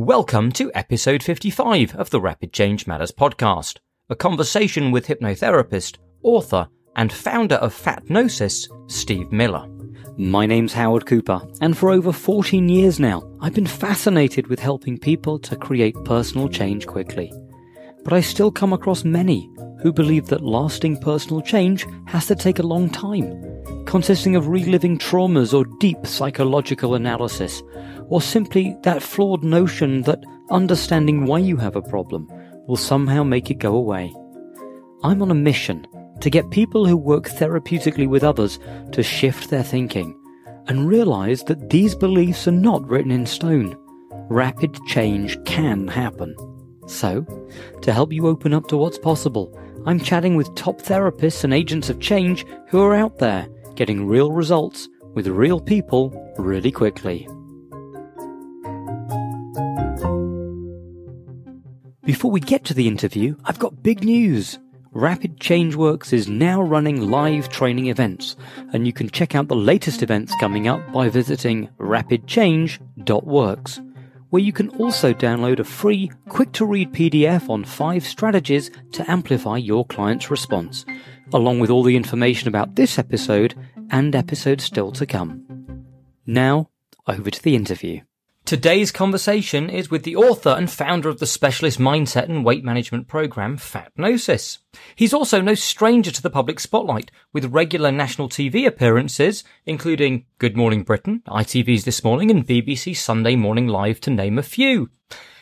Welcome to episode 55 of the Rapid Change Matters podcast, a conversation with hypnotherapist, author, and founder of Fatnosis, Steve Miller. My name's Howard Cooper, and for over 14 years now, I've been fascinated with helping people to create personal change quickly. But I still come across many who believe that lasting personal change has to take a long time, consisting of reliving traumas or deep psychological analysis, or simply that flawed notion that understanding why you have a problem will somehow make it go away. I'm on a mission to get people who work therapeutically with others to shift their thinking and realize that these beliefs are not written in stone. Rapid change can happen. So, to help you open up to what's possible, I'm chatting with top therapists and agents of change who are out there getting real results with real people really quickly. Before we get to the interview, I've got big news. Rapid Change Works is now running live training events, and you can check out the latest events coming up by visiting rapidchange.works, where you can also download a free, quick-to-read PDF on 5 strategies to amplify your client's response, along with all the information about this episode and episodes still to come. Now, over to the interview. Today's conversation is with the author and founder of the specialist mindset and weight management program, Fatnosis. He's also no stranger to the public spotlight, with regular national TV appearances, including Good Morning Britain, ITV's This Morning, and BBC Sunday Morning Live, to name a few.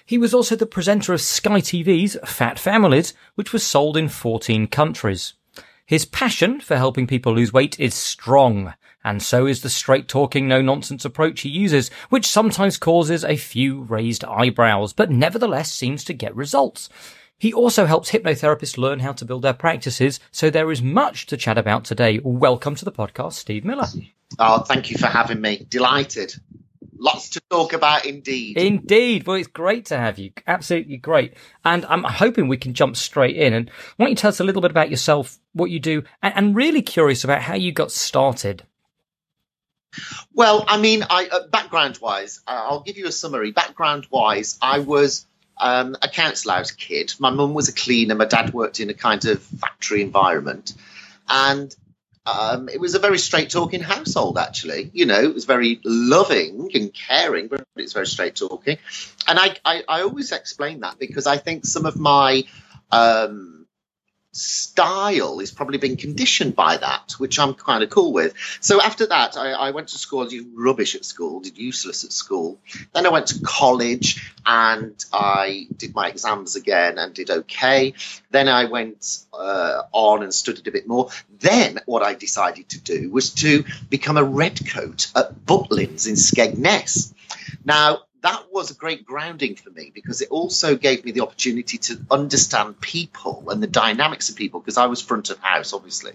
He was also the presenter of Sky TV's Fat Families, which was sold in 14 countries. His passion for helping people lose weight is strong, and so is the straight-talking, no-nonsense approach he uses, which sometimes causes a few raised eyebrows, but nevertheless seems to get results. He also helps hypnotherapists learn how to build their practices, so there is much to chat about today. Welcome to the podcast, Steve Miller. Oh, thank you for having me. Delighted. Lots to talk about indeed. Indeed. Well, it's great to have you. Absolutely great. And I'm hoping we can jump straight in. And why don't you tell us a little bit about yourself, what you do, and really curious about how you got started. Well, I mean, background-wise, I'll give you a summary. Background-wise, I was a council house kid. My mum was a cleaner. My dad worked in a kind of factory environment. And it was a very straight-talking household, actually. You know, it was very loving and caring, but it's very straight-talking. And I always explain that because I think some of my style is probably been conditioned by that, which I'm kind of cool with. So after that, I went to school. I did rubbish at school, did useless at school. Then I went to college, and I did my exams again and did okay. Then I went on and studied a bit more. Then what I decided to do was to become a redcoat at Butlins in Skegness. Now, that was a great grounding for me because it also gave me the opportunity to understand people and the dynamics of people because I was front of house, obviously.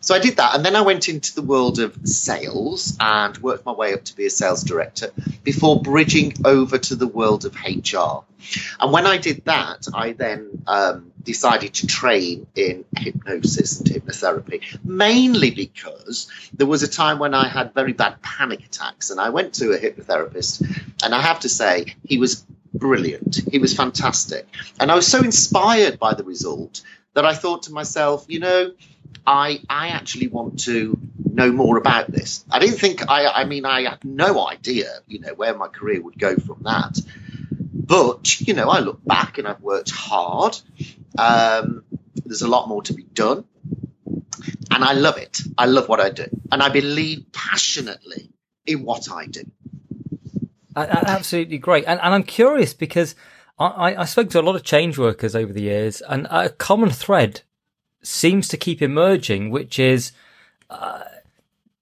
So I did that. And then I went into the world of sales and worked my way up to be a sales director before bridging over to the world of HR. And when I did that, I then decided to train in hypnosis and hypnotherapy, mainly because there was a time when I had very bad panic attacks, and I went to a hypnotherapist, and I have to say he was brilliant. He was fantastic. And I was so inspired by the result that I thought to myself, you know, I actually want to know more about this. I didn't think, I mean, I had no idea, you know, where my career would go from that. But, you know, I look back and I've worked hard. There's a lot more to be done. And I love it. I love what I do. And I believe passionately in what I do. Absolutely great. And I'm curious because I spoke to a lot of change workers over the years, and a common thread seems to keep emerging, which is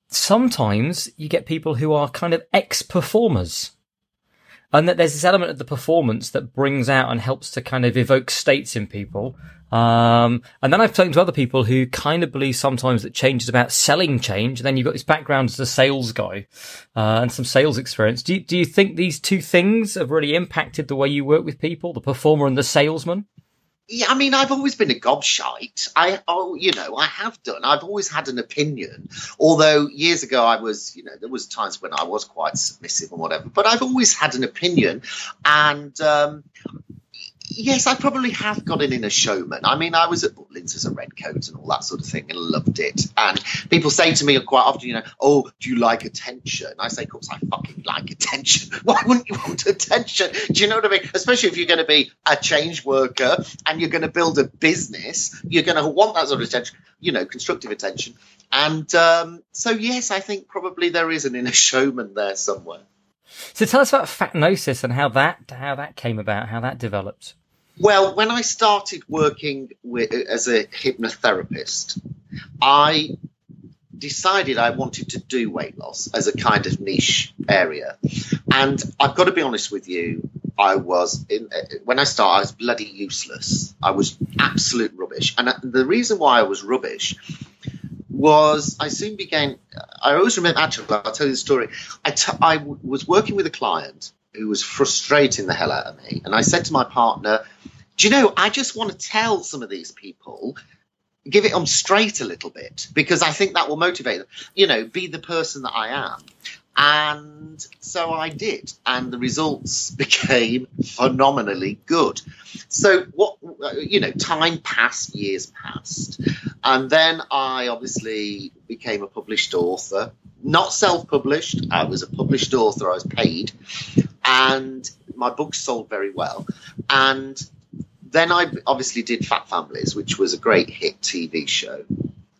sometimes you get people who are kind of ex-performers. And that there's this element of the performance that brings out and helps to kind of evoke states in people. And then I've talked to other people who kind of believe sometimes that change is about selling change. And then you've got this background as a sales guy and some sales experience. Do you think these two things have really impacted the way you work with people, the performer and the salesman? Yeah, I mean, I've always been a gobshite. I have done. I've always had an opinion. Although years ago I was, there was times when I was quite submissive and whatever. But I've always had an opinion. And yes, I probably have got an inner showman. I mean, I was at Butlins as a redcoat and all that sort of thing and loved it. And people say to me quite often, oh, do you like attention? I say, of course, I fucking like attention. Why wouldn't you want attention? Do you know what I mean? Especially if you're going to be a change worker and you're going to build a business, you're going to want that sort of attention, constructive attention. And so, yes, I think probably there is an inner showman there somewhere. So tell us about Fatnosis and how that came about, how that developed. Well, when I started working as a hypnotherapist, I decided I wanted to do weight loss as a kind of niche area. And I've got to be honest with you, when I started, I was bloody useless. I was absolute rubbish. And the reason why I was rubbish was I soon began, I always remember, actually, I'll tell you the story. I was working with a client who was frustrating the hell out of me. And I said to my partner, do you know, I just want to tell some of these people, give it on straight a little bit, because I think that will motivate them, be the person that I am. And so I did, and the results became phenomenally good. So time passed, years passed, and then I obviously became a published author. Not self-published, I was a published author, I was paid, and my books sold very well. And then I obviously did Fat Families, which was a great hit TV show.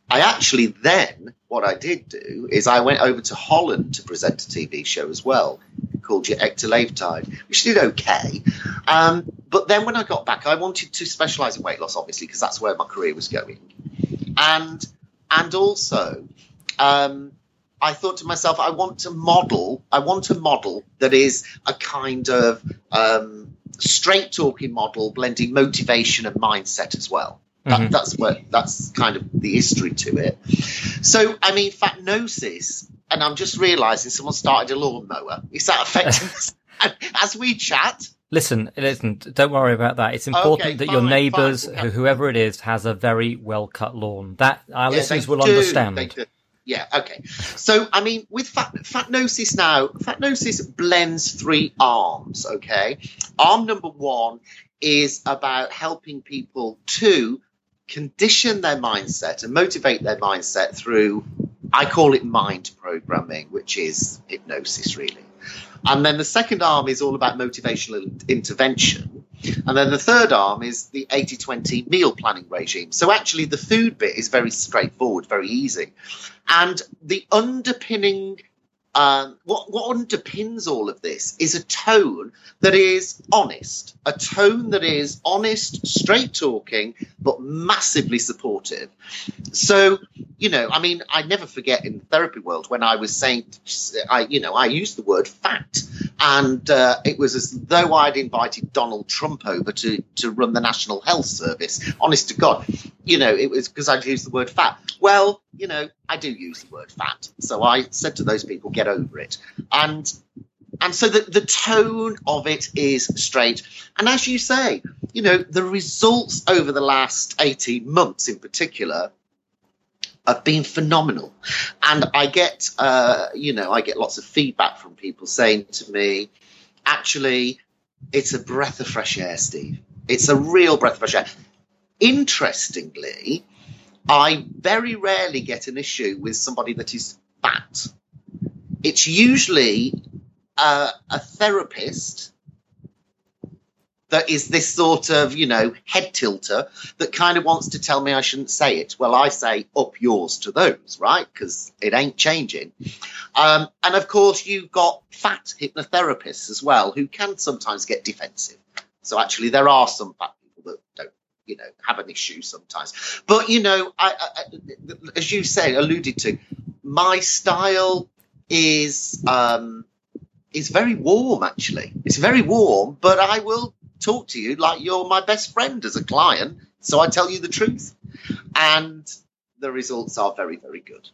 I actually then, what I did do is I went over to Holland to present a TV show as well called Your Ectolave, which did okay. But then when I got back, I wanted to specialise in weight loss, obviously, because that's where my career was going. And also, I thought to myself, I want a model that is a kind of straight talking model, blending motivation and mindset as well. Mm-hmm. That's kind of the history to it. So, I mean, Fatnosis, and I'm just realising someone started a lawnmower. Is that affecting us as we chat? Listen, don't worry about that. It's important that your neighbours, whoever it is, has a very well-cut lawn. That our listeners will understand. They do. Yeah, okay. So, I mean, with Fatnosis now, Fatnosis blends three arms, okay? Arm number one is about helping people to condition their mindset and motivate their mindset through, I call it mind programming, which is hypnosis, really. And then the second arm is all about motivational intervention. And then the third arm is the 80-20 meal planning regime. So actually the food bit is very straightforward, very easy. And the underpinning, what underpins all of this is a tone that is honest, straight talking, but massively supportive. So, I mean, I never forget in the therapy world when I was saying, I used the word fat, and it was as though I'd invited Donald Trump over to run the National Health Service. Honest to God, it was because I'd used the word fat. Well, I do use the word fat. So I said to those people, get over it. And so the tone of it is straight. And as you say, the results over the last 18 months in particular have been phenomenal. And I get, lots of feedback from people saying to me, actually, it's a breath of fresh air, Steve. It's a real breath of fresh air. Interestingly, I very rarely get an issue with somebody that is fat. It's usually a therapist that is this sort of, head tilter that kind of wants to tell me I shouldn't say it. Well, I say up yours to those, right? Because it ain't changing. And of course, you've got fat hypnotherapists as well who can sometimes get defensive. So actually, there are some fat people that don't have an issue sometimes. But, I, as you say, alluded to, my style is very warm, actually. It's very warm, but I will talk to you like you're my best friend as a client. So I tell you the truth. And the results are very, very good.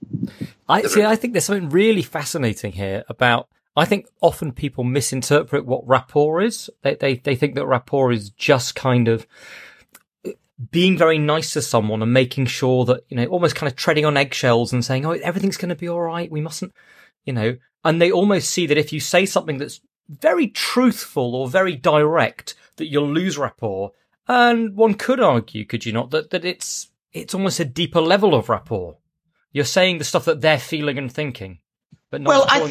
I think there's something really fascinating here about, I think often people misinterpret what rapport is. They think that rapport is just kind of being very nice to someone and making sure that, you know, almost kind of treading on eggshells and saying, oh, everything's going to be all right. We mustn't, you know, and they almost see that if you say something that's very truthful or very direct, that you'll lose rapport. And one could argue, could you not, that it's almost a deeper level of rapport. You're saying the stuff that they're feeling and thinking, but not I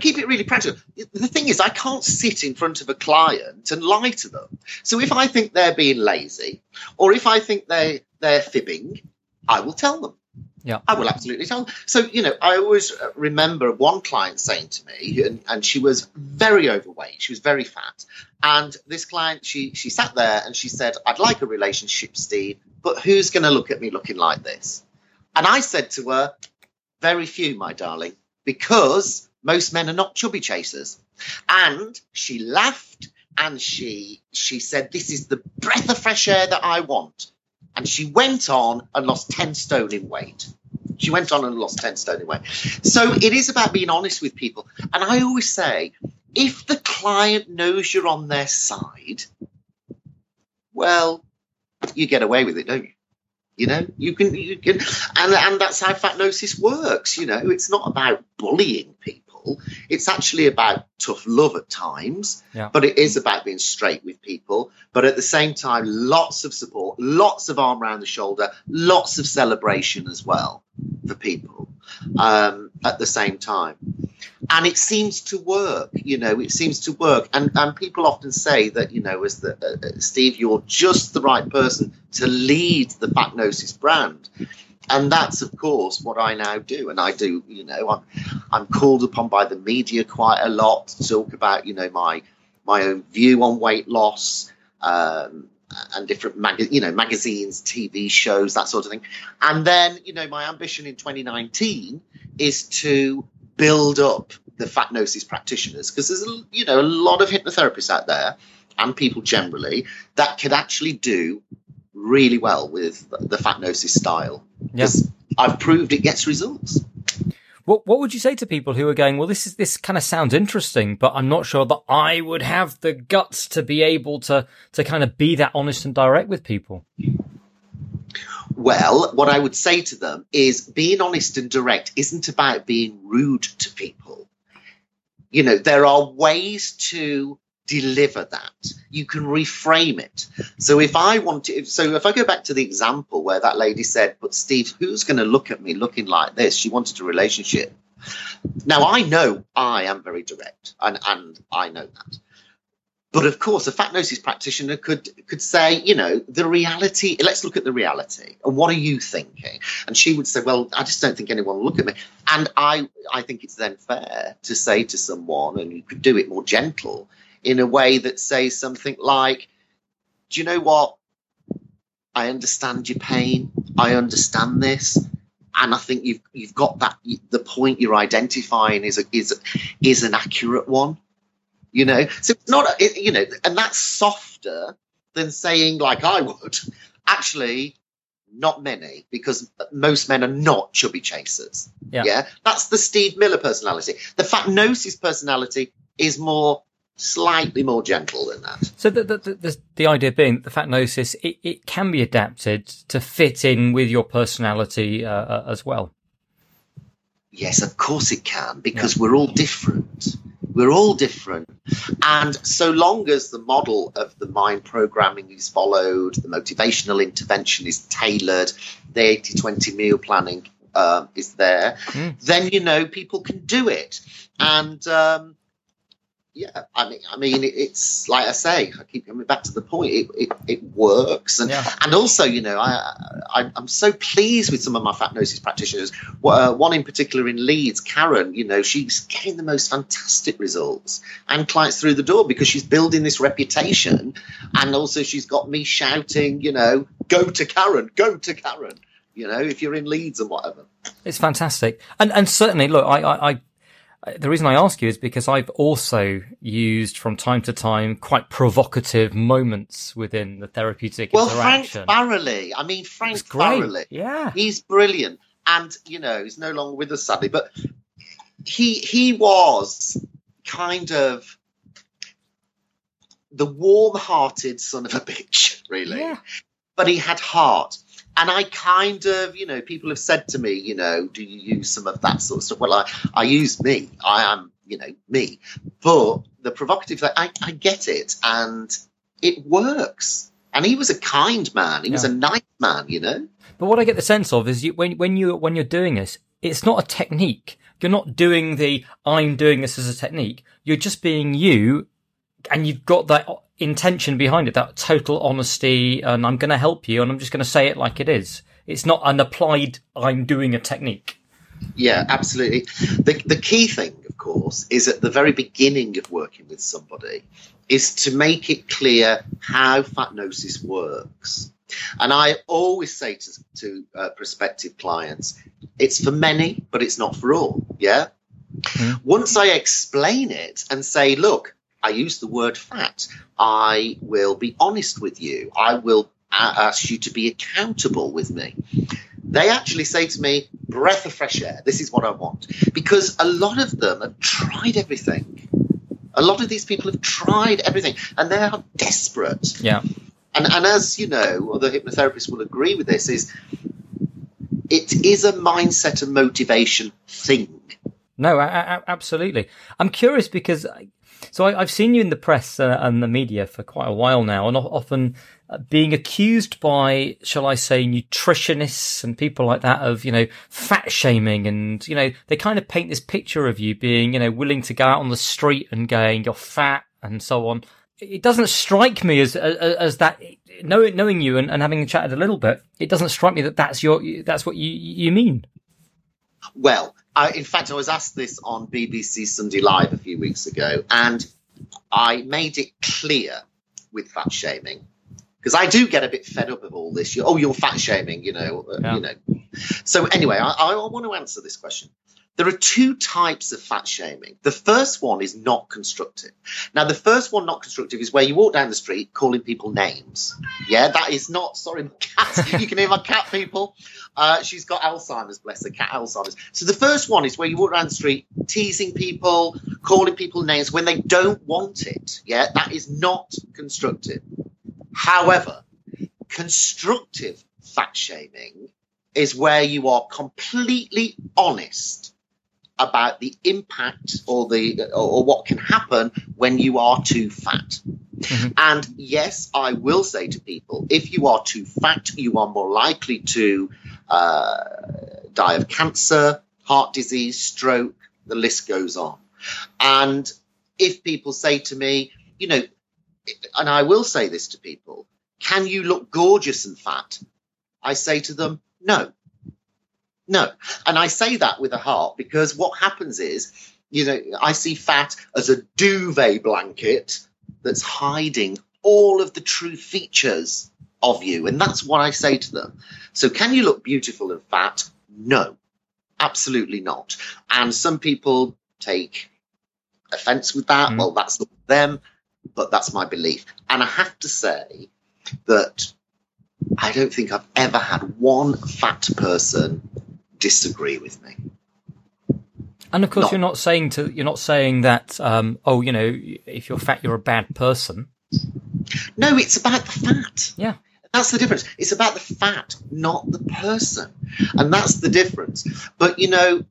keep it really practical. The thing is, I can't sit in front of a client and lie to them. So if I think they're being lazy, or if I think they're fibbing, I will tell them. Yeah, I will absolutely tell them. So, you know, I always remember one client saying to me, and she was very overweight, she was very fat. And this client, she sat there and she said, I'd like a relationship, Steve, but who's going to look at me looking like this? And I said to her, very few, my darling, because most men are not chubby chasers. And she laughed and she said, this is the breath of fresh air that I want. And she went on and lost 10 stone in weight. She went on and lost 10 stone in weight. So it is about being honest with people. And I always say, if the client knows you're on their side, well, you get away with it, don't you? You know, you can, and that's how Fatnosis works. You know, it's not about bullying people. It's actually about tough love at times, yeah. But it is about being straight with people. But at the same time, lots of support, lots of arm around the shoulder, lots of celebration as well for people at the same time. And it seems to work, you know, it seems to work. And people often say that, you know, as Steve, you're just the right person to lead the Fatnosis brand. And that's, of course, what I now do. And I do, you know, I'm called upon by the media quite a lot to talk about, you know, my own view on weight loss and different, magazines, TV shows, that sort of thing. And then, you know, my ambition in 2019 is to build up the Fatnosis practitioners, because there's a lot of hypnotherapists out there and people generally that could actually do really well with the Fatnosis style. Yes, yeah. I've proved it gets results. What would you say to people who are going, well, this kind of sounds interesting, but I'm not sure that I would have the guts to be able to kind of be that honest and direct with people? Well, what I would say to them is being honest and direct isn't about being rude to people. You know, there are ways to deliver that. You can reframe it. So if I go back to the example where that lady said, but Steve, who's going to look at me looking like this? She wanted a relationship. Now, I know I am very direct and I know that. But of course, a Fatnosis practitioner could say, you know, the reality, let's look at the reality. And what are you thinking? And she would say, well, I just don't think anyone will look at me. And I think it's then fair to say to someone, and you could do it more gentle, in a way that says something like, do you know what? I understand your pain. I understand this. And I think you've got that. The point you're identifying is an accurate one. You know, so it's not, you know, and that's softer than saying like I would. Actually, not many, because most men are not chubby chasers. Yeah. Yeah? That's the Steve Miller personality. The Fatnosis personality is slightly more gentle than that. So the idea being that the Fatnosis, it can be adapted to fit in with your personality as well. Yes, of course it can, because we're all different. We're all different. And so long as the model of the mind programming is followed, the motivational intervention is tailored, the 80-20 meal planning is there, then, you know, people can do it. And, yeah, I mean, it's like I say, I keep coming back to the point, it works. And, and also, you know, I'm so pleased with some of my Fatnosis practitioners. One in particular in Leeds, Karen, you know, she's getting the most fantastic results and clients through the door because she's building this reputation. And also she's got me shouting, you know, go to Karen, you know, if you're in Leeds and whatever. It's fantastic. And certainly, look, the reason I ask you is because I've also used from time to time quite provocative moments within the therapeutic interaction. Frank Farrelly. Yeah. He's brilliant. And, you know, he's no longer with us, sadly. But he was kind of the warm-hearted son of a bitch, really. Yeah. But he had heart. And I kind of, you know, people have said to me, you know, do you use some of that sort of stuff? Well, I use me. I am, you know, me. But the provocative, I get it. And it works. And he was a kind man. He was a nice man, you know. But what I get the sense of is when you're doing this, it's not a technique. You're not doing the I'm doing this as a technique. You're just being you. And you've got that intention behind it, that total honesty, and I'm going to help you, and I'm just going to say it like it is. It's not an applied, I'm doing a technique. Yeah, absolutely. The key thing, of course, is at the very beginning of working with somebody is to make it clear how Fatnosis works. And I always say to prospective clients, it's for many, but it's not for all, yeah? Mm. Once I explain it and say, look, I use the word fat. I will be honest with you. I will ask you to be accountable with me. They actually say to me, breath of fresh air. This is what I want. Because a lot of them have tried everything. A lot of these people have tried everything and they are desperate. Yeah. And as you know, other hypnotherapists will agree with this, it is a mindset and motivation thing. No, absolutely. I'm curious because... So I've seen you in the press and the media for quite a while now, and often being accused by, shall I say, nutritionists and people like that of, you know, fat shaming. And, you know, they kind of paint this picture of you being, you know, willing to go out on the street and going, you're fat and so on. It doesn't strike me as that, knowing you and having chatted a little bit, it doesn't strike me that that's what you mean. Well, in fact, I was asked this on BBC Sunday Live a few weeks ago, and I made it clear with fat shaming, because I do get a bit fed up of all this. Oh, you're fat shaming, you know. Yeah. You know. So anyway, I want to answer this question. There are two types of fat shaming. The first one is not constructive. Now, the first one not constructive is where you walk down the street calling people names. Yeah, that is not, sorry, my cat. You can hear my cat, people. She's got Alzheimer's, bless her, cat Alzheimer's. So the first one is where you walk down the street teasing people, calling people names when they don't want it. Yeah, that is not constructive. However, constructive fat shaming is where you are completely honest about the impact or what can happen when you are too fat. Mm-hmm. And yes, I will say to people, if you are too fat, you are more likely to die of cancer, heart disease, stroke, the list goes on. And if people say to me, you know, and I will say this to people, can you look gorgeous and fat? I say to them, no. And I say that with a heart, because what happens is, you know, I see fat as a duvet blanket that's hiding all of the true features of you. And that's what I say to them. So can you look beautiful and fat? No, absolutely not. And some people take offense with that. Mm-hmm. Well, that's not them, but that's my belief. And I have to say that I don't think I've ever had one fat person disagree with me. And of course, you're not saying that. Oh, you know, if you're fat, you're a bad person. No, it's about the fat. Yeah, that's the difference. It's about the fat, not the person, and that's the difference. But you know,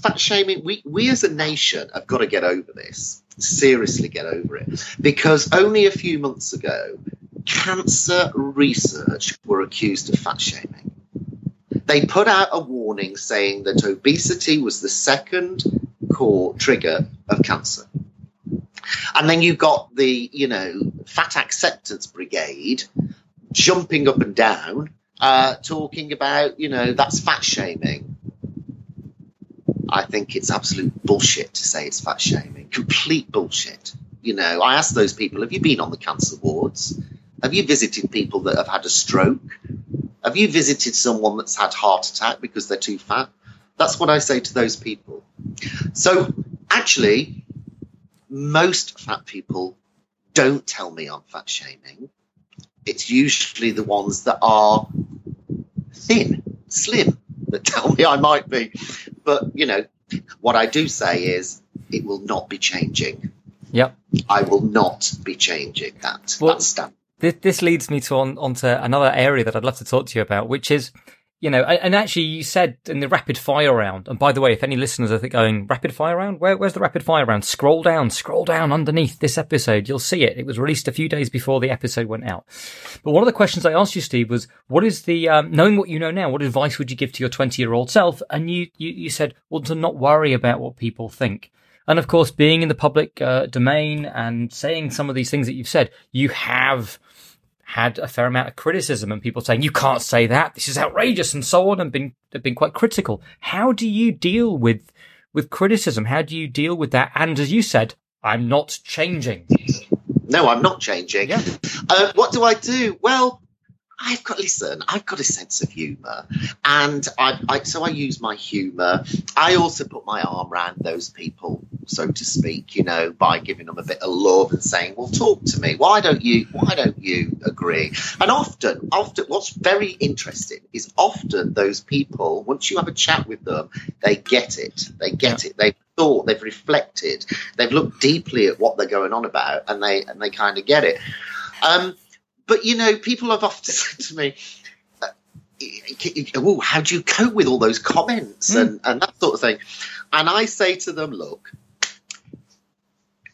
fat shaming. We as a nation have got to get over this. Seriously, get over it, because only a few months ago, cancer research were accused of fat shaming. They put out a warning saying that obesity was the second core trigger of cancer. And then you got the, you know, Fat Acceptance Brigade jumping up and down, talking about, you know, that's fat shaming. I think it's absolute bullshit to say it's fat shaming. Complete bullshit. You know, I asked those people, have you been on the cancer wards? Have you visited people that have had a stroke? Have you visited someone that's had heart attack because they're too fat? That's what I say to those people. So actually, most fat people don't tell me I'm fat shaming. It's usually the ones that are thin, slim, that tell me I might be. But, you know, what I do say is it will not be changing. Yep. I will not be changing that, well, that standard. This leads me to onto another area that I'd love to talk to you about, which is, you know, and actually you said in the rapid fire round, and by the way, if any listeners are going, rapid fire round? Where's the rapid fire round? Scroll down underneath this episode. You'll see it. It was released a few days before the episode went out. But one of the questions I asked you, Steve, was what is the, knowing what you know now, what advice would you give to your 20-year-old self? And you said, well, to not worry about what people think. And of course, being in the public domain and saying some of these things that you've said, you have had a fair amount of criticism and people saying, you can't say that, this is outrageous and so on, and have been quite critical. How do you deal with criticism? How do you deal with that? And as you said, I'm not changing. No, I'm not changing. Yeah. What do I do? Well, I've got a sense of humour, and so I use my humour. I also put my arm around those people, so to speak, you know, by giving them a bit of love and saying, well, talk to me. Why don't you agree? And often what's very interesting is often those people, once you have a chat with them, they get it. They've thought, they've reflected, they've looked deeply at what they're going on about, and they kind of get it. But, you know, people have often said to me, oh, how do you cope with all those comments and that sort of thing? And I say to them, look,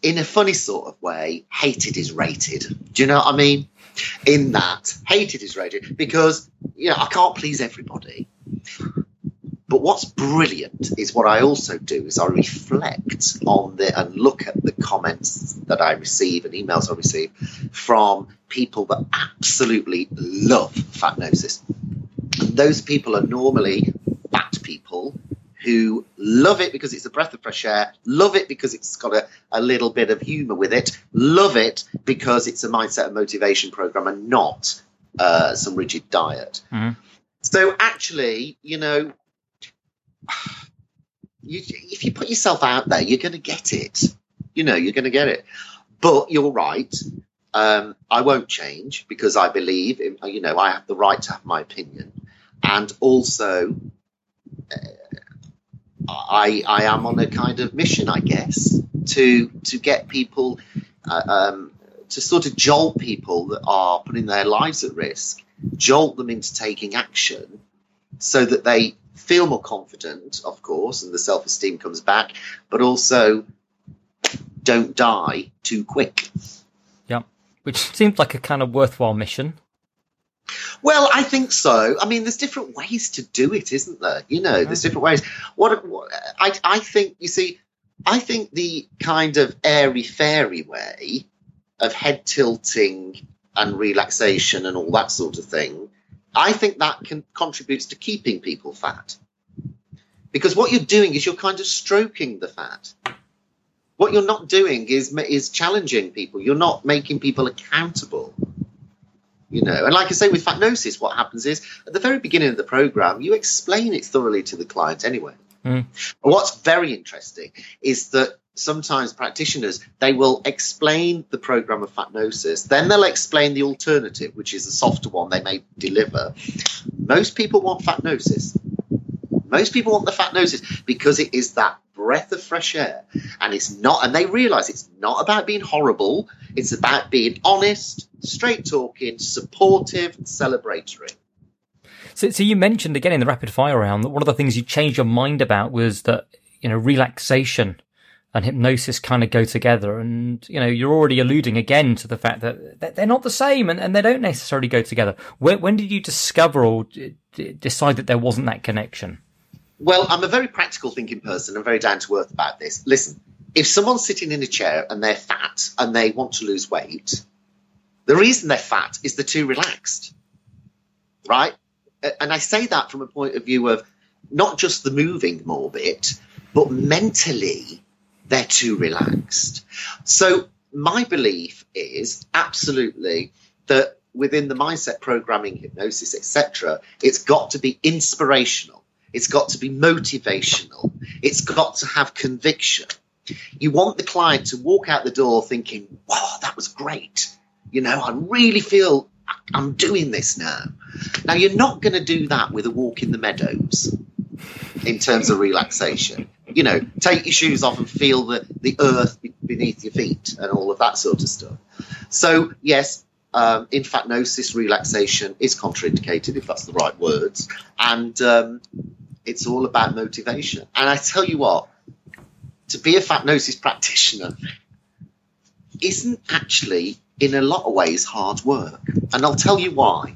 in a funny sort of way, hated is rated. Do you know what I mean? In that, hated is rated because, you know, I can't please everybody. But what's brilliant is what I also do is I reflect on and look at the comments that I receive and emails I receive from people that absolutely love Fatnosis. And those people are normally fat people who love it because it's a breath of fresh air, love it because it's got a little bit of humour with it, love it because it's a mindset and motivation programme and not some rigid diet. Mm-hmm. So actually, you know, if you put yourself out there, you're going to get it. You know, you're going to get it. But you're right. I won't change because I believe, you know, I have the right to have my opinion. And also, I am on a kind of mission, I guess, to get people, to sort of jolt people that are putting their lives at risk, jolt them into taking action so that they feel more confident, of course, and the self-esteem comes back, but also don't die too quick. Yeah, which seems like a kind of worthwhile mission. Well, I think so. I mean, there's different ways to do it, isn't there? You know, there's different ways. I think the kind of airy-fairy way of head tilting and relaxation and all that sort of thing, I think that contributes to keeping people fat, because what you're doing is you're kind of stroking the fat. What you're not doing is challenging people. You're not making people accountable, you know. And like I say, with Fatnosis, what happens is at the very beginning of the program, you explain it thoroughly to the client anyway. Mm. What's very interesting is that sometimes practitioners, they will explain the program of Fatnosis, then they'll explain the alternative, which is a softer one they may deliver. Most people want Fatnosis. Most people want the Fatnosis because it is that breath of fresh air, and it's not. And they realise it's not about being horrible. It's about being honest, straight talking, supportive, and celebratory. So you mentioned again in the rapid fire round that one of the things you changed your mind about was that, you know, relaxation and hypnosis kind of go together. And, you know, you're already alluding again to the fact that they're not the same and they don't necessarily go together. When did you discover or decide that there wasn't that connection? Well, I'm a very practical thinking person. I'm very down to earth about this. Listen, if someone's sitting in a chair and they're fat and they want to lose weight, the reason they're fat is they're too relaxed, right? And I say that from a point of view of not just the moving more bit, but mentally, they're too relaxed. So my belief is absolutely that within the mindset programming, hypnosis, etc., it's got to be inspirational. It's got to be motivational. It's got to have conviction. You want the client to walk out the door thinking, wow, that was great. You know, I really feel I'm doing this now. Now, you're not going to do that with a walk in the meadows in terms of relaxation. You know, take your shoes off and feel the earth beneath your feet and all of that sort of stuff. So, yes, in fatnosis, relaxation is contraindicated, if that's the right words. And it's all about motivation. And I tell you what, to be a fatnosis practitioner isn't actually, in a lot of ways, hard work. And I'll tell you why.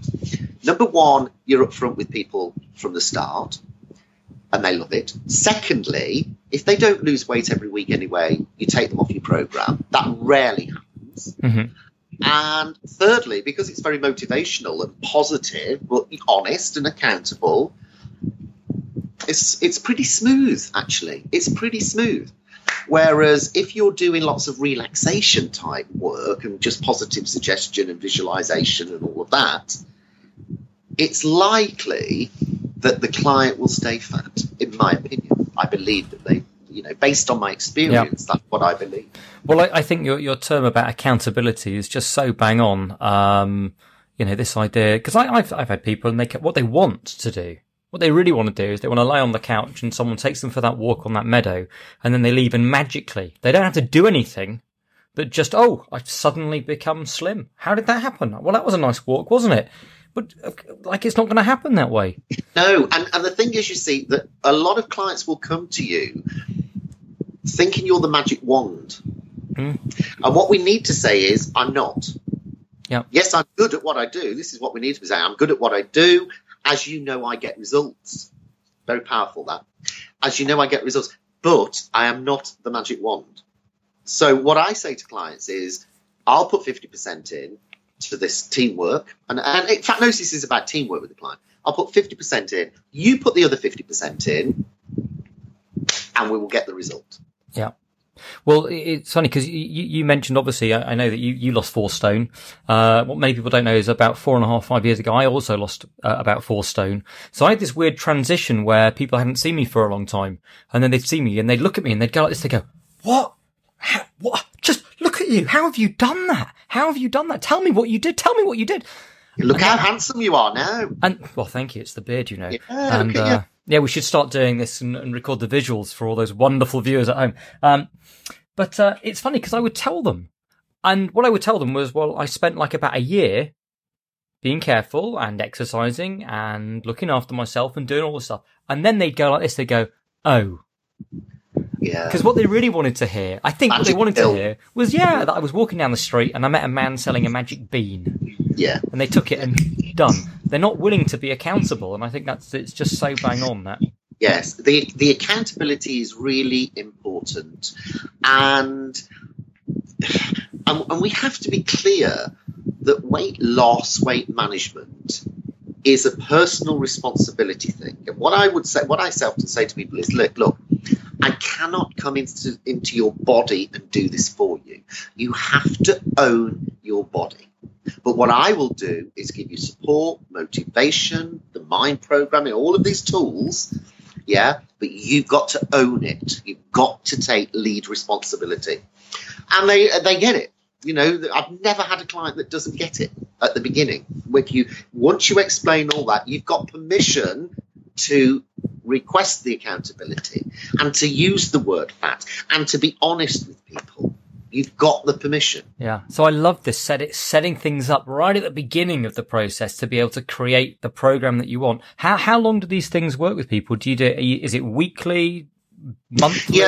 Number one, you're up front with people from the start, and they love it. Secondly, if they don't lose weight every week anyway, you take them off your program. That rarely happens. Mm-hmm. And thirdly, because it's very motivational and positive, but honest and accountable, it's pretty smooth, actually. It's pretty smooth. Whereas if you're doing lots of relaxation type work and just positive suggestion and visualization and all of that, it's likely that the client will stay fat, in my opinion. I believe that they, you know, based on my experience, that's what I believe. Well, I think your term about accountability is just so bang on. You know, this idea, because I've had people and what they want to do, what they really want to do is they want to lie on the couch and someone takes them for that walk on that meadow and then they leave and magically, they don't have to do anything, but just, oh, I've suddenly become slim. How did that happen? Well, that was a nice walk, wasn't it? But, like, it's not going to happen that way. No, and the thing is, you see, that a lot of clients will come to you thinking you're the magic wand. Mm. And what we need to say is, I'm not. Yeah. Yes, I'm good at what I do. This is what we need to say. I'm good at what I do. As you know, I get results. Very powerful, that. As you know, I get results. But I am not the magic wand. So what I say to clients is, I'll put 50% in for this teamwork, and fatnosis is about teamwork with the client. I'll put 50% in, you put the other 50% in, and we will get the result. Yeah. Well, it's funny because you mentioned, obviously, I know that you lost 4 stone. What many people don't know is about 4.5, 5 years ago, I also lost about 4 stone. So I had this weird transition where people hadn't seen me for a long time, and then they'd see me and they'd look at me and they'd go like this, they go, what? How, what? Just look at you. How have you done that? How have you done that? Tell me what you did. Tell me what you did. Look how handsome you are now. And well, thank you. It's the beard, you know. Yeah, and yeah, we should start doing this and record the visuals for all those wonderful viewers at home. But it's funny because I would tell them, and what I would tell them was, well, I spent like about a year being careful and exercising and looking after myself and doing all this stuff. And then they'd go like this. They go, oh. Yeah. Because what they really wanted to hear, I think magic what they wanted to hear was, yeah, that I was walking down the street and I met a man selling a magic bean. Yeah. And they took it and done. They're not willing to be accountable. And I think it's just so bang on that. Yes. The accountability is really important. And we have to be clear that weight loss, weight management is a personal responsibility thing. And what I often say to people is, look, I cannot come into your body and do this for you. You have to own your body. But what I will do is give you support, motivation, the mind programming, all of these tools. Yeah. But you've got to own it. You've got to take lead responsibility. And they get it. You know, I've never had a client that doesn't get it at the beginning. Once you explain all that, you've got permission to request the accountability and to use the word fat and to be honest with people. You've got the permission. Yeah. So I love this setting things up right at the beginning of the process to be able to create the program that you want. How long do these things work with people? Is it weekly, monthly?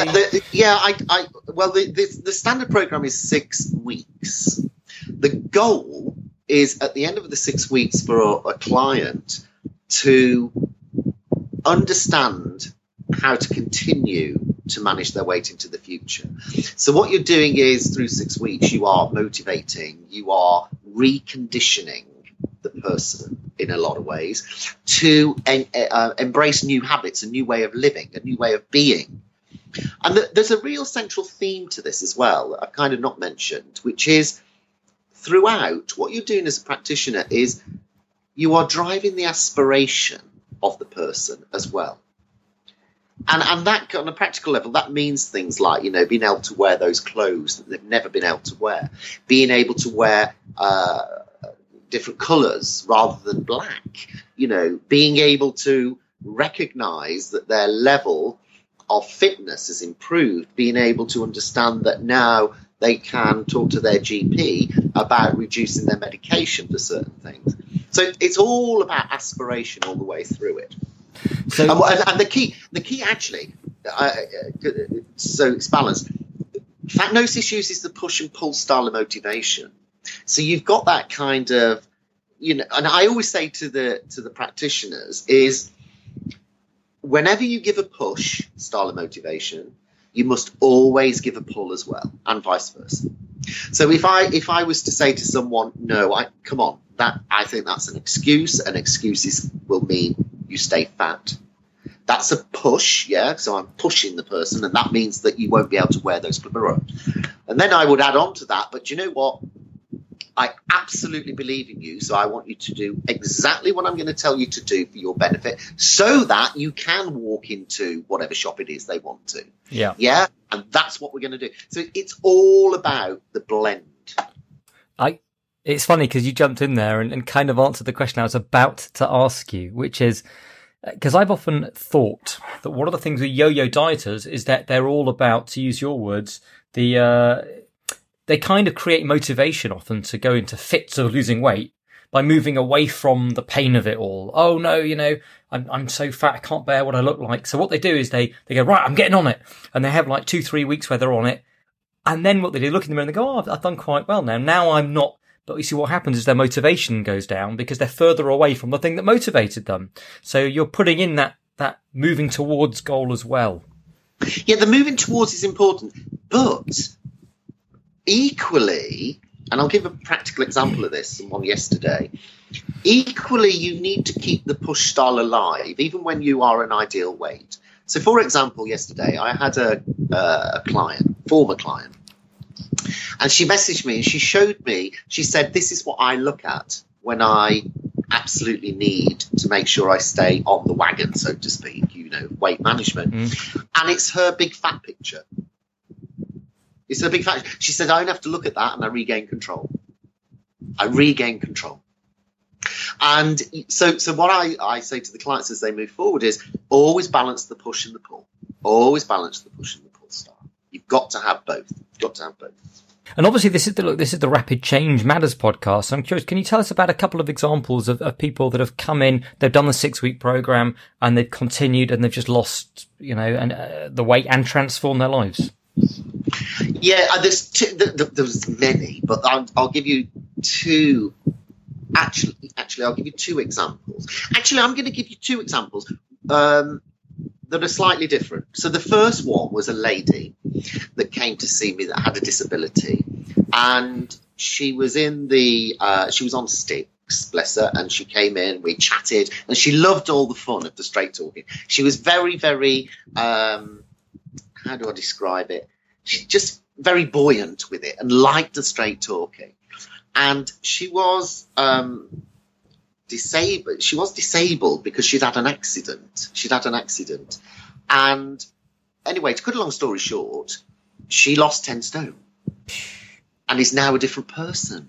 Yeah. The standard program is 6 weeks. The goal is at the end of the 6 weeks for a client to understand how to continue to manage their weight into the future. So what you're doing is, through 6 weeks, you are motivating, you are reconditioning the person in a lot of ways to embrace new habits, a new way of living, a new way of being. And there's a real central theme to this as well that I've kind of not mentioned, which is throughout what you're doing as a practitioner is you are driving the aspiration of the person as well. And that, on a practical level, that means things like, you know, being able to wear those clothes that they've never been able to wear, being able to wear different colours rather than black, you know, being able to recognise that their level of fitness has improved, being able to understand that now they can talk to their GP about reducing their medication for certain things. So it's all about aspiration all the way through it. So, and the key actually, so it's balanced. Fatnosis uses the push and pull style of motivation. So you've got that kind of, you know, and I always say to the practitioners is, whenever you give a push style of motivation, you must always give a pull as well, and vice versa. So if I was to say to someone, no, come on, that I think that's an excuse, and excuses will mean you stay fat. That's a push, yeah. So I'm pushing the person, and that means that you won't be able to wear those bra. And then I would add on to that, but you know what? I absolutely believe in you, so I want you to do exactly what I'm going to tell you to do for your benefit, so that you can walk into whatever shop it is they want to. Yeah. Yeah, and that's what we're going to do. So it's all about the blend. It's funny because you jumped in there and kind of answered the question I was about to ask you, which is, because I've often thought that one of the things with yo-yo dieters is that they're all about, to use your words, the... they kind of create motivation often to go into fits of losing weight by moving away from the pain of it all. Oh no, you know, I'm so fat, I can't bear what I look like. So what they do is they go, right, I'm getting on it. And they have like 2-3 weeks where they're on it. And then what they do, look in the mirror and they go, oh, I've done quite well now. Now I'm not. But you see what happens is their motivation goes down because they're further away from the thing that motivated them. So you're putting in that moving towards goal as well. Yeah, the moving towards is important, but... equally, and I'll give a practical example of this, one yesterday, equally you need to keep the push style alive, even when you are an ideal weight. So for example, yesterday I had a former client, and she messaged me and she showed me, she said, this is what I look at when I absolutely need to make sure I stay on the wagon, so to speak, you know, weight management. And it's her big fat picture. It's a big fact. She said, I don't have to look at that and I regain control. And so what I say to the clients as they move forward is always balance the push and the pull. Always balance the push and the pull style. You've got to have both. And obviously this is the Rapid Change Matters podcast. I'm curious, can you tell us about a couple of examples of people that have come in, they've done the 6-week program and they've continued and they've just lost, you know, and the weight and transformed their lives? Yeah, there's many, but I'll give you two. Actually, I'll give you two examples. Actually, I'm going to give you two examples that are slightly different. So the first one was a lady that came to see me that had a disability, and she was she was on sticks, bless her, and she came in. We chatted, and she loved all the fun of the straight talking. She was very, very. How do I describe it? She's just very buoyant with it and liked the straight talking. And she was disabled. She was disabled because she'd had an accident. And anyway, to cut a long story short, she lost 10 stone and is now a different person.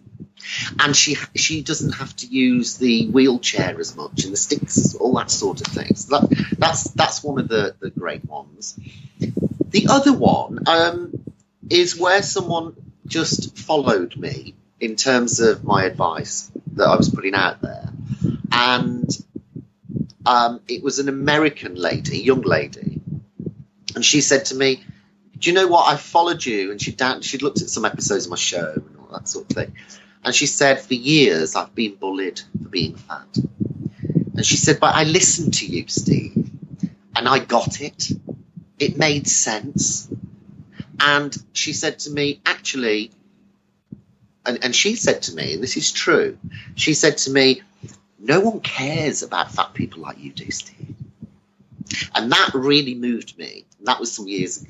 And she doesn't have to use the wheelchair as much and the sticks, all that sort of thing. So that's one of the great ones. The other one is where someone just followed me in terms of my advice that I was putting out there. And it was an American lady, young lady. And she said to me, do you know what? I followed you. And she'd looked at some episodes of my show and all that sort of thing. And she said, for years, I've been bullied for being fat. And she said, but I listened to you, Steve, and I got it. It made sense. And she said to me, actually, and she said to me, and this is true, she said to me, no one cares about fat people like you do, Steve. And that really moved me. That was a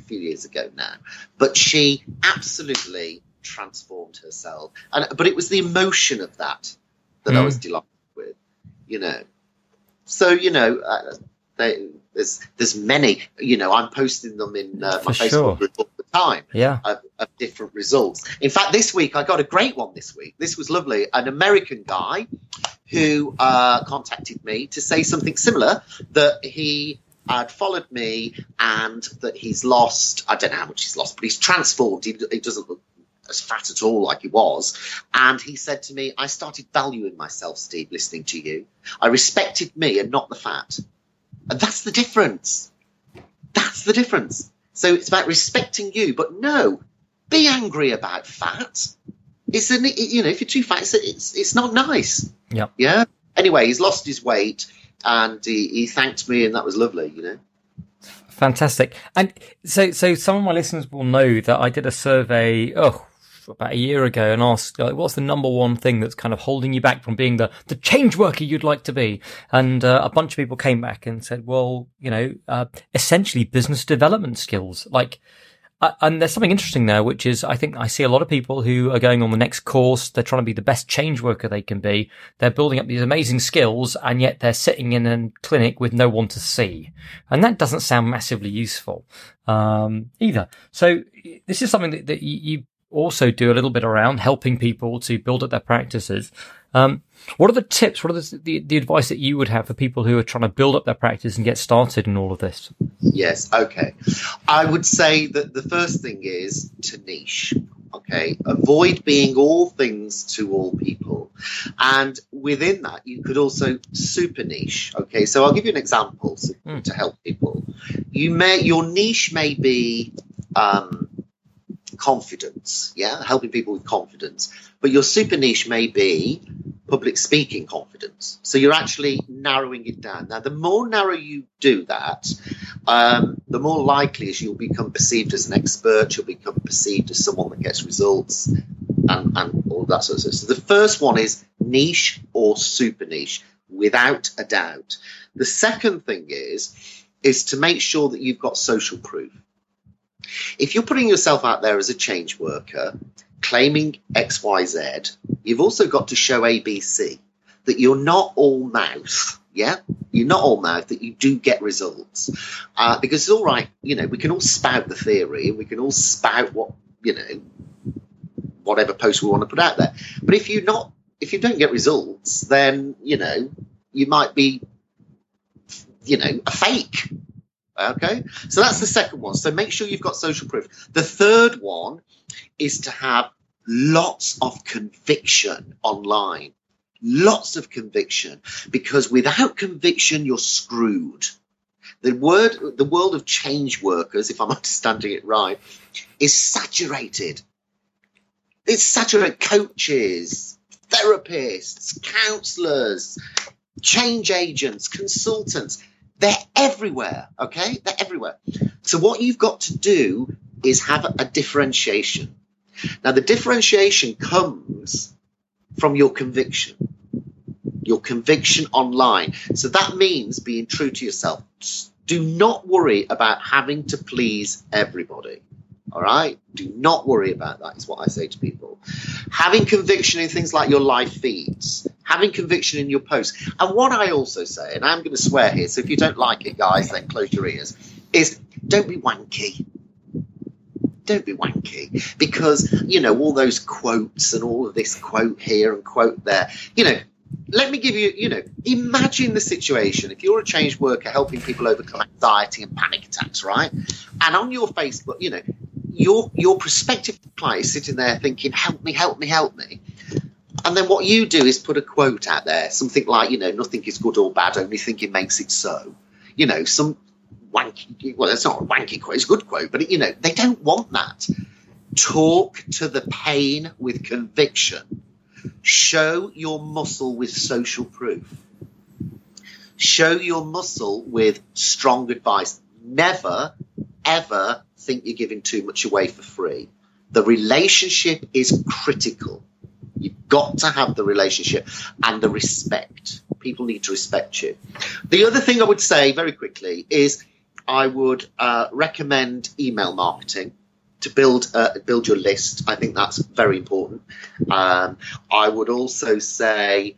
few years ago now. But she absolutely transformed herself. But it was the emotion of that I was delighted with, you know. So, you know, there's many, you know, I'm posting them in my Facebook group all the time of different results. In fact, this week, I got a great one this week. This was lovely. An American guy who contacted me to say something similar, that he had followed me, and that he's lost, I don't know how much he's lost, but he's transformed. He doesn't look as fat at all like he was. And he said to me, I started valuing myself, Steve, listening to you. I respected me and not the fat. And that's the difference. That's the difference. So it's about respecting you, but no, be angry about fat. It's an, you know, if you're too fat, it's not nice. Yeah. Yeah. Anyway, he's lost his weight and he thanked me, and that was lovely, you know. Fantastic. And so some of my listeners will know that I did a survey about a year ago and asked, like, what's the number one thing that's kind of holding you back from being the change worker you'd like to be? And a bunch of people came back and said, well, you know, essentially business development skills. Like, and there's something interesting there, which is I think I see a lot of people who are going on the next course. They're trying to be the best change worker they can be. They're building up these amazing skills, and yet they're sitting in a clinic with no one to see. And that doesn't sound massively useful either. So this is something that you also do a little bit around, helping people to build up their practices. What are the tips? What are the advice that you would have for people who are trying to build up their practice and get started in all of this? Yes. Okay. I would say that the first thing is to niche. Okay. Avoid being all things to all people. And within that, you could also super niche. Okay. So I'll give you an example to help people. Your niche may be, confidence, helping people with confidence, but your super niche may be public speaking confidence. So you're actually narrowing it down. Now, the more narrow you do that, the more likely is you'll become perceived as an expert, you'll become perceived as someone that gets results and all that sort of stuff. So the first one is niche or super niche, without a doubt. The second thing is to make sure that you've got social proof. If you're putting yourself out there as a change worker, claiming X, Y, Z, you've also got to show ABC, that you're not all mouth, You're not all mouth, that you do get results. Because it's all right, you know, we can all spout the theory, and we can all spout whatever post we want to put out there. But if you don't get results, then, you know, you might be, you know, a fake. Okay, so that's the second one. So make sure you've got social proof. The third one is to have lots of conviction online. Lots of conviction, because without conviction, you're screwed. The world of change workers, if I'm understanding it right, is saturated. It's saturated. Coaches, therapists, counselors, change agents, consultants. They're everywhere, okay? They're everywhere. So what you've got to do is have a differentiation. Now, the differentiation comes from your conviction online. So that means being true to yourself. Do not worry about having to please everybody, all right? Do not worry about that, is what I say to people. Having conviction in things like your live feeds, having conviction in your posts. And what I also say, and I'm going to swear here, so if you don't like it, guys, then close your ears, is don't be wanky. Don't be wanky. Because, you know, all those quotes and all of this quote here and quote there, you know, let me give you, you know, imagine the situation. If you're a change worker helping people overcome anxiety and panic attacks, right? And on your Facebook, you know, your prospective client is sitting there thinking, help me, help me, help me. And then what you do is put a quote out there, something like, you know, nothing is good or bad, only thinking makes it so. You know, some wanky, well, it's not a wanky quote, it's a good quote, but, it, you know, they don't want that. Talk to the pain with conviction. Show your muscle with social proof. Show your muscle with strong advice. Never, ever think you're giving too much away for free. The relationship is critical. You've got to have the relationship and the respect. People need to respect you. The other thing I would say very quickly is I would recommend email marketing to build your list. I think that's very important. I would also say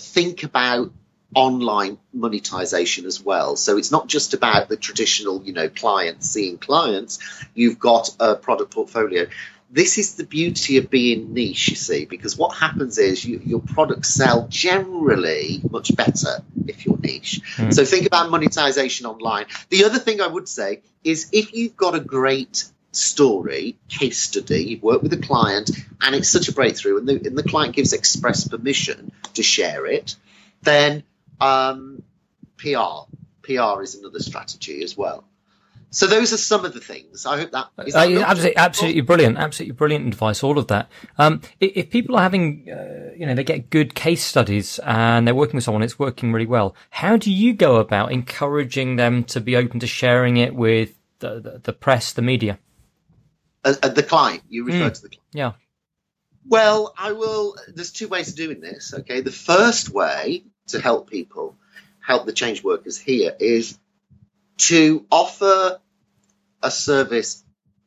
think about online monetization as well. So it's not just about the traditional, you know, clients seeing clients. You've got a product portfolio. this is the beauty of being niche, you see, because what happens is your products sell generally much better if you're niche. Mm. So think about monetization online. The other thing I would say is if you've got a great story, case study, you've worked with a client and it's such a breakthrough and the client gives express permission to share it, then PR is another strategy as well. So those are some of the things. I hope that is absolutely brilliant advice. All of that. If people are having, they get good case studies and they're working with someone, it's working really well. How do you go about encouraging them to be open to sharing it with the press, the media, the client? You refer to the client. Yeah. Well, I will. There's two ways of doing this. Okay, the first way to help people, help the change workers here, is to offer a service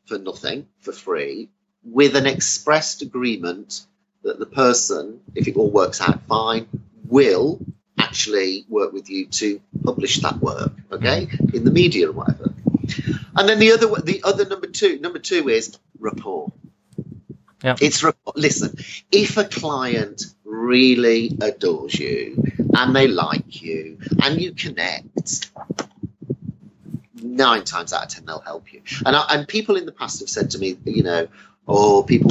for nothing, for free, with an expressed agreement that the person, if it all works out fine, will actually work with you to publish that work, okay, in the media or whatever. And then the other number two is rapport. Yep. It's rapport. Listen, if a client really adores you and they like you and you connect, 9 times out of 10 they'll help you. And people in the past have said to me, people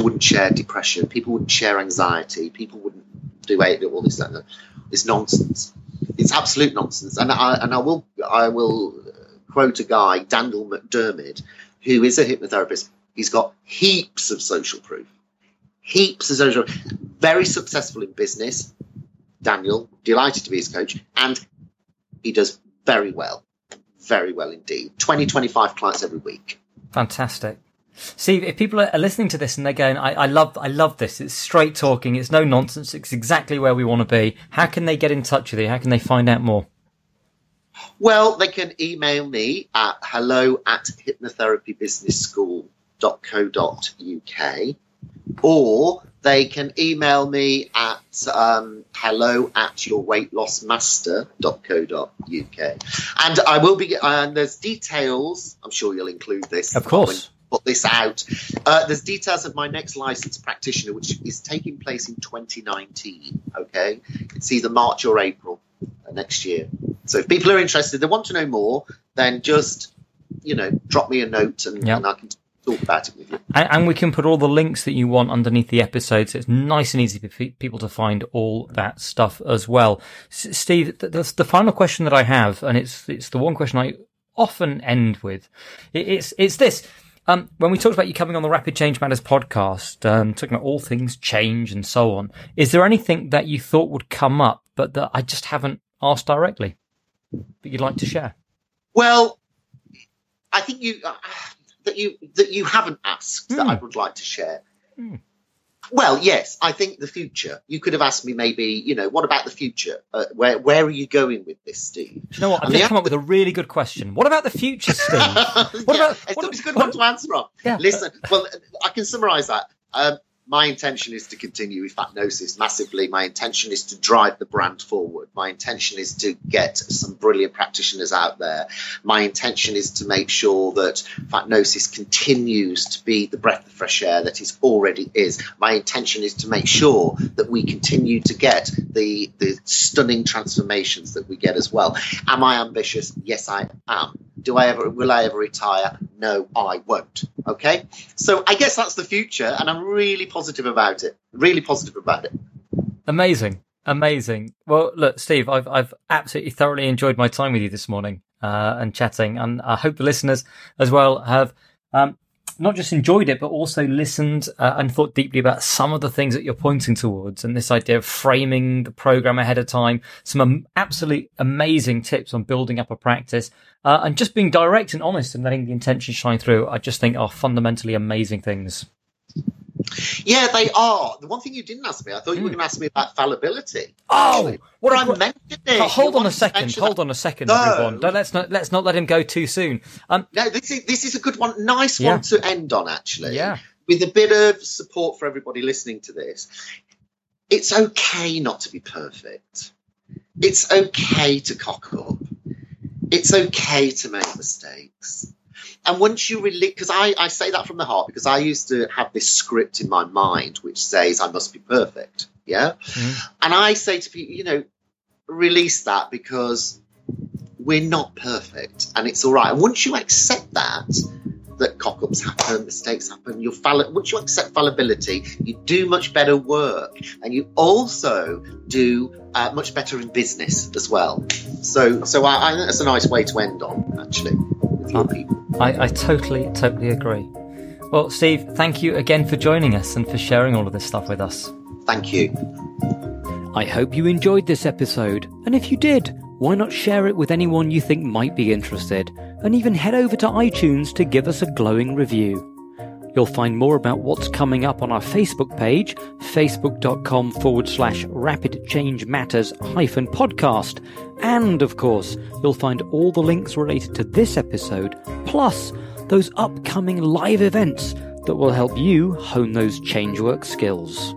wouldn't share depression, people wouldn't share anxiety, people wouldn't do all this stuff. It's nonsense. It's absolute nonsense. And I will quote a guy, Daniel McDermid, who is a hypnotherapist. He's got heaps of social proof, very successful in business. Daniel, delighted to be his coach, and he does very well. Very well indeed. 20, 25 clients every week. Fantastic. Steve, if people are listening to this and they're going, I love this. It's straight talking. It's no nonsense. It's exactly where we want to be. How can they get in touch with you? How can they find out more? Well, they can email me at hello@hypnotherapybusinessschool.co.uk, or they can email me at hello@yourweightlossmaster.co.uk. And I will be, and there's details, I'm sure you'll include this. Of course. Put this out. There's details of my next licensed practitioner, which is taking place in 2019, okay? It's either March or April next year. So if people are interested, they want to know more, then just, drop me a note and I can talk about it with you. And we can put all the links that you want underneath the episode, so it's nice and easy for people to find all that stuff as well. Steve, that's the final question that I have, and it's the one question I often end with. It's this. When we talked about you coming on the Rapid Change Matters podcast, talking about all things change and so on, is there anything that you thought would come up but that I just haven't asked directly that you'd like to share? Well, I think that you haven't asked that I would like to share. Mm. Well, yes, I think the future. You could have asked me maybe, what about the future? Where are you going with this, Steve? Do you know what? I'm going to come up with a really good question. What about the future, Steve? It's a good one to answer on. Yeah. Listen, well, I can summarise that. My intention is to continue with Fatnosis massively. My intention is to drive the brand forward. My intention is to get some brilliant practitioners out there. My intention is to make sure that Fatnosis continues to be the breath of fresh air that it already is. My intention is to make sure that we continue to get the stunning transformations that we get as well. Am I ambitious? Yes, I am. Will I ever retire? No, I won't. Okay. So I guess that's the future, and I'm really positive about it. Amazing. Well, look, Steve, I've absolutely thoroughly enjoyed my time with you this morning, and chatting. And I hope the listeners as well have, not just enjoyed it, but also listened and thought deeply about some of the things that you're pointing towards, and this idea of framing the program ahead of time, some absolute amazing tips on building up a practice, and just being direct and honest and letting the intention shine through, I just think are fundamentally amazing things. Yeah, they are. The one thing you didn't ask me, I thought you were going to ask me about fallibility. Oh, what I mentioned it. Hold on a second, everyone. Let's not let him go too soon. No, this is a good one, nice one to end on, actually. Yeah, with a bit of support for everybody listening to this. It's okay not to be perfect. It's okay to cock up. It's okay to make mistakes. And once you really, because I say that from the heart, because I used to have this script in my mind which says I must be perfect. Yeah. Mm. And I say to people, you know, release that, because we're not perfect and it's all right. And once you accept that cock-ups happen, mistakes happen, once you accept fallibility, you do much better work, and you also do much better in business as well. So I think that's a nice way to end on, actually, with your people. I totally agree. Well, Steve, thank you again for joining us and for sharing all of this stuff with us. Thank you. I hope you enjoyed this episode, and if you did, why not share it with anyone you think might be interested, and even head over to iTunes to give us a glowing review. You'll find more about what's coming up on our Facebook page, facebook.com/Rapid Change Matters podcast. And, of course, you'll find all the links related to this episode, plus those upcoming live events that will help you hone those changework skills.